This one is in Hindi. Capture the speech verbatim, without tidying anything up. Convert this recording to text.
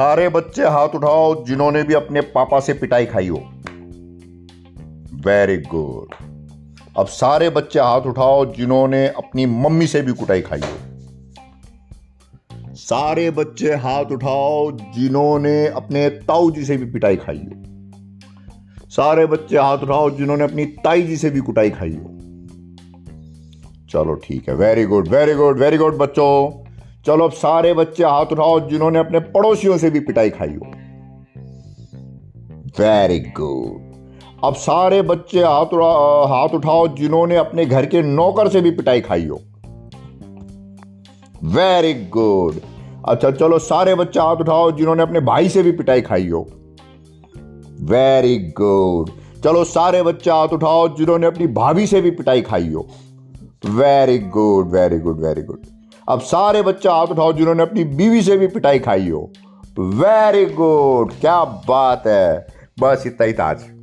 सारे बच्चे हाथ उठाओ जिन्होंने भी अपने पापा से पिटाई खाई हो। Very good. अब सारे बच्चे हाथ उठाओ जिन्होंने अपनी मम्मी से भी कुटाई खाई हो। सारे बच्चे हाथ उठाओ जिन्होंने अपने ताऊ जी से भी पिटाई खाई हो। सारे बच्चे हाथ उठाओ जिन्होंने अपनी ताई जी से भी कुटाई खाई हो। चलो ठीक है, very good very good very good बच्चों। चलो अब सारे बच्चे हाथ उठाओ जिन्होंने अपने पड़ोसियों से भी पिटाई खाई हो। Very good. अब सारे बच्चे हाथ हाथ उठाओ जिन्होंने अपने घर के नौकर से भी पिटाई खाई हो। Very good. अच्छा चलो सारे बच्चे हाथ उठाओ जिन्होंने अपने भाई से भी पिटाई खाई हो। Very good. चलो सारे बच्चे हाथ उठाओ जिन्होंने अपनी भाभी से भी पिटाई खाई हो। Very good very good very good. अब सारे बच्चे हाथ उठाओ जिन्होंने अपनी बीवी से भी पिटाई खाई हो। वेरी गुड, क्या बात है। बस इतना ही था आज।